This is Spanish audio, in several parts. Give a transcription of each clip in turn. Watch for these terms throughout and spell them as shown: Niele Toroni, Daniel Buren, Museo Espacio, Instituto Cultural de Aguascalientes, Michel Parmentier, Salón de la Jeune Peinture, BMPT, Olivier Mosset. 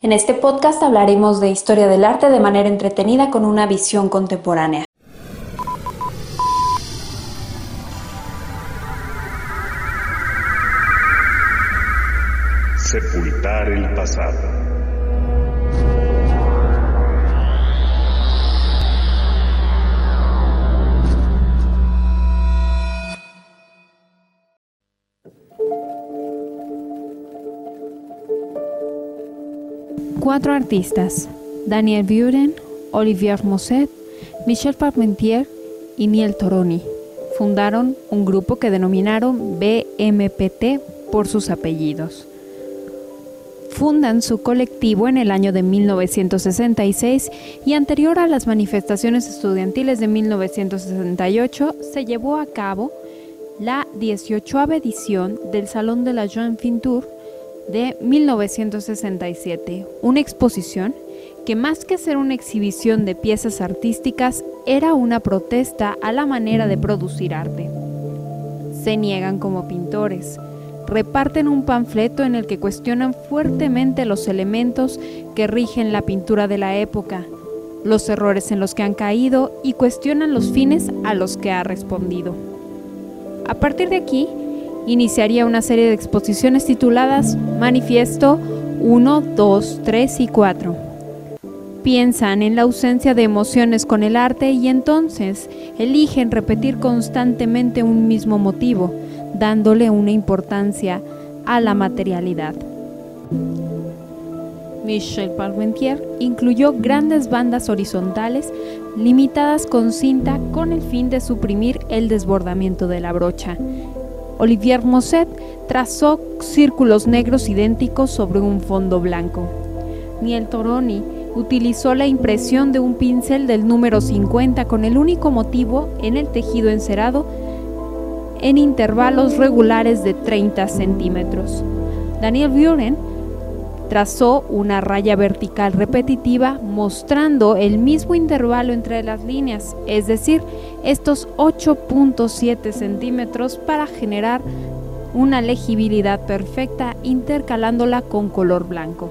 En este podcast hablaremos de historia del arte de manera entretenida con una visión contemporánea. Sepultar el pasado. Cuatro artistas, Daniel Buren, Olivier Mosset, Michel Parmentier y Niele Toroni, fundaron un grupo que denominaron BMPT por sus apellidos. Fundan su colectivo en el año de 1966 y anterior a las manifestaciones estudiantiles de 1968 se llevó a cabo la 18ª edición del Salón de la Jeune Peinture de 1967, una exposición que más que ser una exhibición de piezas artísticas era una protesta a la manera de producir arte. Se niegan como pintores. Reparten un panfleto en el que cuestionan fuertemente los elementos que rigen la pintura de la época, los errores en los que han caído y cuestionan los fines a los que ha respondido. A partir de aquí, iniciaría una serie de exposiciones tituladas Manifiesto 1, 2, 3 y 4. Piensan en la ausencia de emociones con el arte y entonces eligen repetir constantemente un mismo motivo, dándole una importancia a la materialidad. Michel Parmentier incluyó grandes bandas horizontales limitadas con cinta con el fin de suprimir el desbordamiento de la brocha. Olivier Mosset trazó círculos negros idénticos sobre un fondo blanco. Niele Toroni utilizó la impresión de un pincel del número 50 con el único motivo en el tejido encerado en intervalos regulares de 30 centímetros. Daniel Buren trazó una raya vertical repetitiva mostrando el mismo intervalo entre las líneas, es decir, estos 8.7 centímetros para generar una legibilidad perfecta intercalándola con color blanco.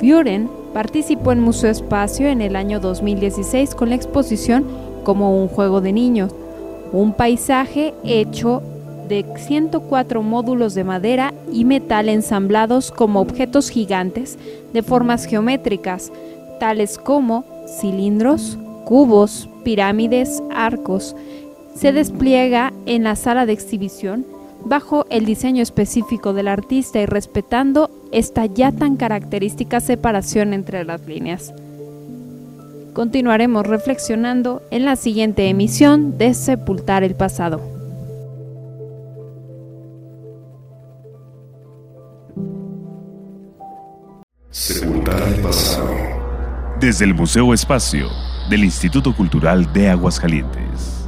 Buren participó en Museo Espacio en el año 2016 con la exposición Como un juego de niños, un paisaje hecho de 104 módulos de madera y metal ensamblados como objetos gigantes de formas geométricas, tales como cilindros, cubos, pirámides, arcos. Se despliega en la sala de exhibición bajo el diseño específico del artista y respetando esta ya tan característica separación entre las líneas. Continuaremos reflexionando en la siguiente emisión de Sepultar el Pasado. Sepultar el Pasado. Desde el Museo Espacio del Instituto Cultural de Aguascalientes.